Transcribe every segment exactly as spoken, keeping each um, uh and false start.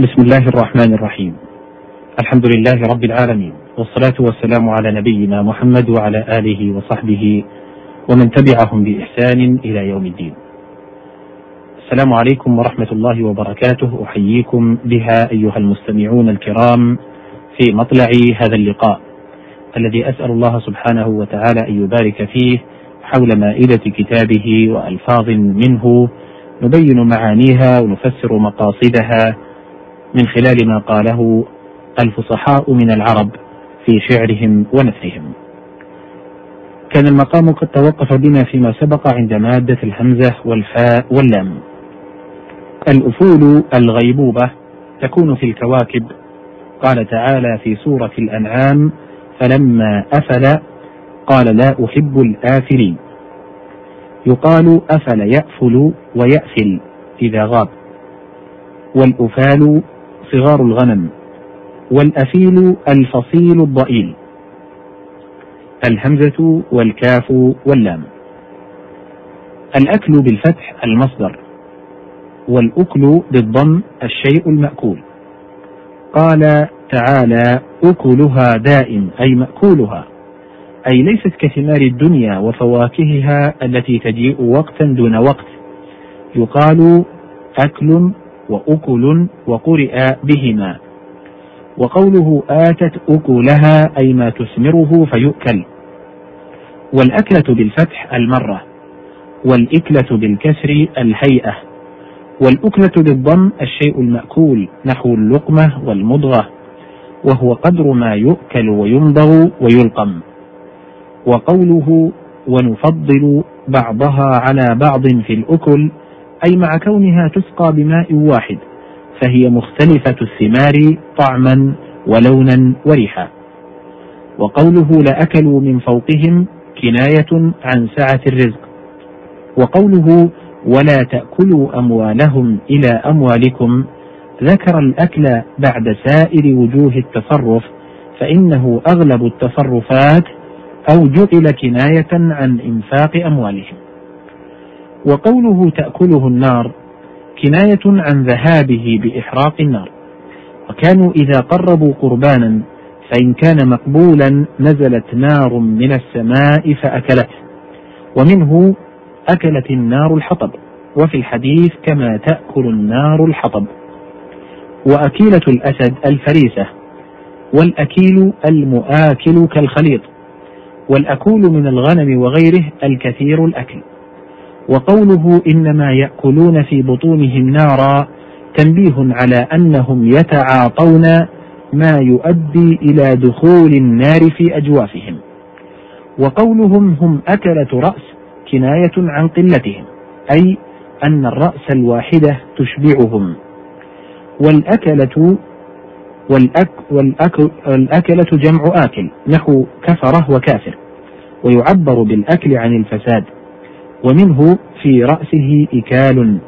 بسم الله الرحمن الرحيم. الحمد لله رب العالمين، والصلاة والسلام على نبينا محمد وعلى آله وصحبه ومن تبعهم بإحسان إلى يوم الدين. السلام عليكم ورحمة الله وبركاته. أحييكم بها أيها المستمعون الكرام في مطلع هذا اللقاء الذي أسأل الله سبحانه وتعالى أن يبارك فيه حول مائدة كتابه وألفاظ منه نبين معانيها ونفسر مقاصدها من خلال ما قاله الفصحاء من العرب في شعرهم ونثرهم. كان المقام قد توقف بنا فيما سبق عند مادة الهمزة والفاء واللام. الأفول الغيبوبة تكون في الكواكب، قال تعالى في سورة الأنعام فلما أفل قال لا أحب الآفلين. يقال أفل يأفل ويأفل إذا غاب. والأفال صغار الغنم، والأفيل الفصيل الضئيل. الهمزة والكاف واللام. الأكل بالفتح المصدر، والأكل بالضم الشيء المأكول. قال تعالى أكلها دائم، أي مأكولها، أي ليست كثمار الدنيا وفواكهها التي تجيء وقتا دون وقت. يقال أكل وأكل وقرئ بهما. وقوله آتت أكلها أي ما تثمره فيؤكل. والأكلة بالفتح المرة، والإكلة بالكسر الهيئة، والأكلة بالضم الشيء المأكول نحو اللقمة والمضغة، وهو قدر ما يؤكل ويمضغ ويلقم. وقوله ونفضل بعضها على بعض في الأكل أي مع كونها تسقى بماء واحد، فهي مختلفة الثمار طعما ولونا وريحا. وقوله لأكلوا من فوقهم كناية عن سعة الرزق. وقوله ولا تأكلوا أموالهم إلى أموالكم ذكر الأكل بعد سائر وجوه التصرف، فإنه أغلب التصرفات أو جعل كناية عن إنفاق أموالهم. وقوله تأكله النار كناية عن ذهابه بإحراق النار. وكانوا إذا قربوا قربانا فإن كان مقبولا نزلت نار من السماء فأكلته، ومنه أكلت النار الحطب، وفي الحديث كما تأكل النار الحطب. وأكيلة الأسد الفريسة، والأكيل المؤاكل كالخليط، والأكول من الغنم وغيره الكثير الأكل. وقوله إنما يأكلون في بطونهم نارا تنبيه على أنهم يتعاطون ما يؤدي إلى دخول النار في أجوافهم. وقولهم هم أكلة رأس كناية عن قلتهم، أي أن الرأس الواحدة تشبعهم. والأكلة والأك والأك والأكلة جمع آكل نحو كفره وكافر، ويعبر بالأكل عن الفساد، ومنه في رأسه إكال.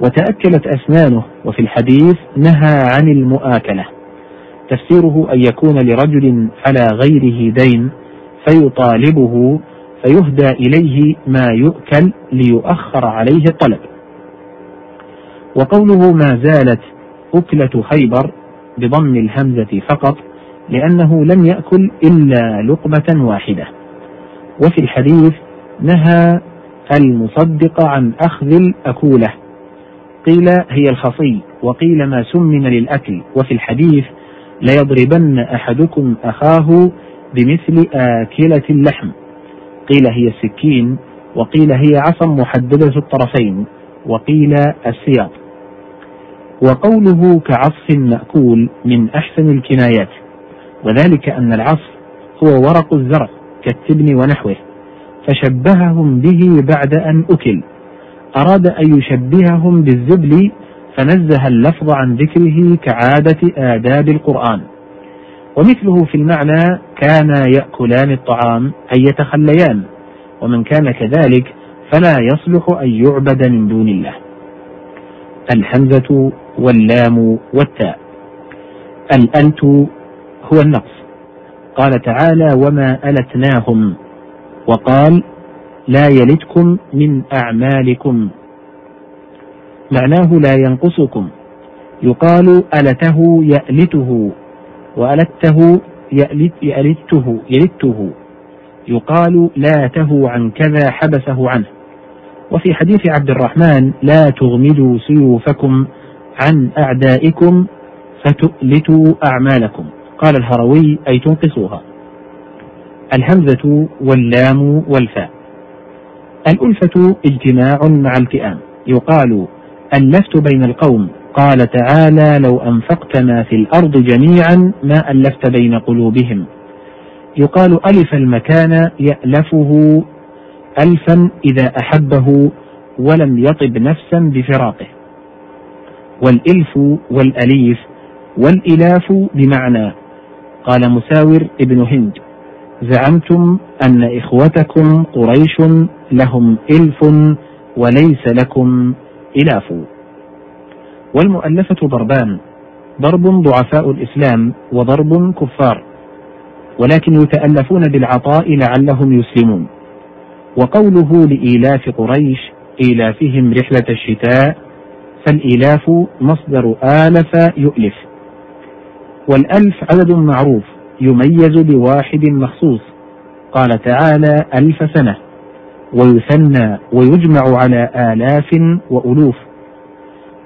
وتأكلت أسنانه، وفي الحديث نهى عن المؤاكلة. تفسيره أن يكون لرجل على غيره دين فيطالبه فيهدى إليه ما يؤكل ليؤخر عليه الطلب. وقوله ما زالت أكلة خيبر بضم الهمزة فقط، لأنه لم يأكل إلا لقمة واحدة. وفي الحديث نهى المصدق عن أخذ الأكولة، قيل هي الخصي، وقيل ما سمن للأكل. وفي الحديث ليضربن أحدكم أخاه بمثل آكلة اللحم، قيل هي السكين، وقيل هي عصا محددة الطرفين، وقيل السياط. وقوله كعصف مأكول من أحسن الكنايات، وذلك أن العصف هو ورق الزرع كالتبن ونحوه، فشبههم به بعد أن أكل، أراد أن يشبههم بالزبل فنزه اللفظ عن ذكره كعادة آداب القرآن. ومثله في المعنى كانا يأكلان الطعام أي يتخليان، ومن كان كذلك فلا يصلح أن يعبد من دون الله. الهمزة واللام والتاء. الألت هو النقص، قال تعالى وما ألتناهم، وقال لا يلتكم من أعمالكم، معناه لا ينقصكم، يقال ألته يألته، وألته يألت يألته يلته، يقال لاته عن كذا حبسه عنه. وفي حديث عبد الرحمن: لا تغمدوا سيوفكم عن أعدائكم فتؤلتوا أعمالكم. قال الهروي: أي تنقصوها. الهمزة واللام والفاء. الألفة اجتماع مع التئام، يقال ألفت بين القوم. قال تعالى: لو أنفقت ما في الأرض جميعا ما ألفت بين قلوبهم. يقال ألف المكان يألفه ألفا إذا أحبه ولم يطب نفسا بفراقه. والإلف والأليف والإلاف بمعنى. قال مساور ابن هند: زعمتم أن إخوتكم قريش لهم إلف وليس لكم إلاف. والمؤلفة ضربان: ضرب ضعفاء الإسلام، وضرب كفار، ولكن يتألفون بالعطاء لعلهم يسلمون. وقوله لإيلاف قريش إيلافهم رحلة الشتاء، فالإيلاف مصدر آلف يؤلف. والألف عدد معروف يميز بواحد مخصوص. قال تعالى: ألف سنة، ويثنى ويجمع على آلاف وألوف.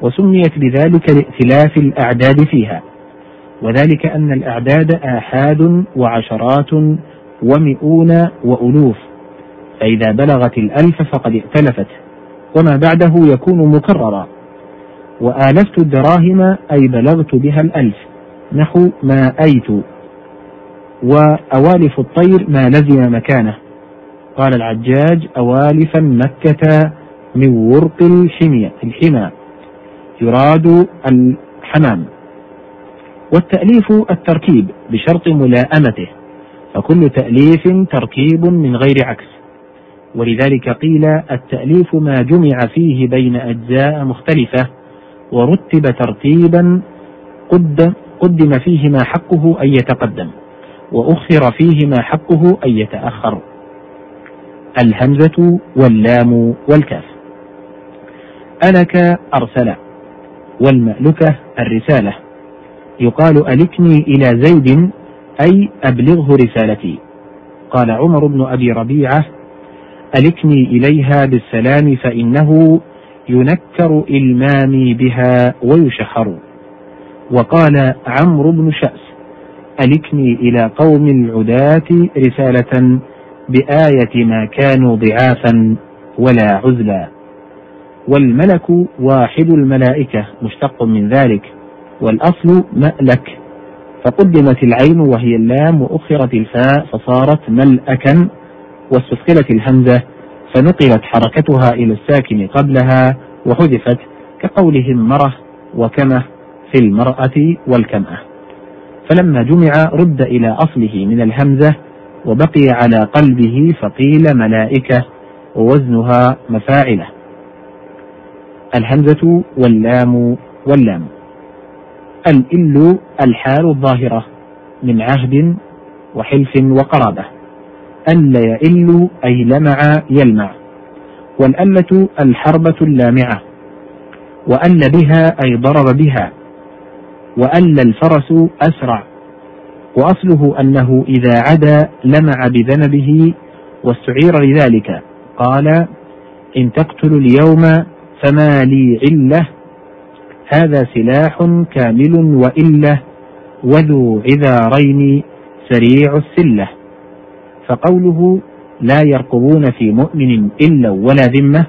وسميت بذلك لائتلاف الأعداد فيها، وذلك أن الأعداد آحاد وعشرات ومئون وألوف، فإذا بلغت الألف فقد ائتلفت، وما بعده يكون مكررا. وآلفت الدراهم أي بلغت بها الألف، نحو ما أيت. وأوالف الطير ما لزم مكانه. قال العجاج: أوالفا مكة من ورق الحمى، يراد الحمام. والتأليف التركيب بشرط ملائمته، فكل تأليف تركيب من غير عكس، ولذلك قيل التأليف ما جمع فيه بين أجزاء مختلفة ورتب ترتيبا قدم فيه ما حقه أن يتقدم، وأخر فيه ما حقه أن يتأخر. الهمزة واللام والكاف. ألك أرسل، والمألكة الرسالة. يقال ألكني إلى زيد أي أبلغه رسالتي. قال عمر بن أبي ربيعة: ألكني إليها بالسلام فإنه ينكر إلمامي بها ويشهر. وقال عمرو بن شأس: ألكني إلى قوم العداة رسالة بآية ما كانوا ضعافا ولا عزلا. والملك واحد الملائكة مشتق من ذلك، والأصل مألك، فقدمت العين وهي اللام وأخرت الفاء فصارت ملأكا، واستثقلت الهمزة فنقلت حركتها إلى الساكن قبلها وحذفت، كقولهم مره وكمه في المرأة والكمأة، فلما جمع رد إلى أصله من الهمزة وبقي على قلبه فقيل ملائكة، ووزنها مفاعلة. الهمزة واللام واللام. الإل الحال الظاهرة من عهد وحلف وقرابة. أل يئل أي لمع يلمع. والألة الحربة اللامعة، وأل بها أي ضرب بها. وأل الفرس أسرع، وأصله أنه إذا عدا لمع بذنبه واستعير لذلك. قال: إن تقتل اليوم فما لي علة، هذا سلاح كامل وإله، وذو عذارين سريع السلة. فقوله لا يرقبون في مؤمن إلا ولا ذمة،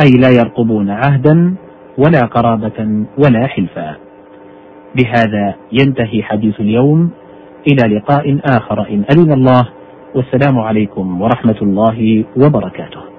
أي لا يرقبون عهدا ولا قرابة ولا حلفا. بهذا ينتهي حديث اليوم، إلى لقاء آخر إن أذن الله، والسلام عليكم ورحمة الله وبركاته.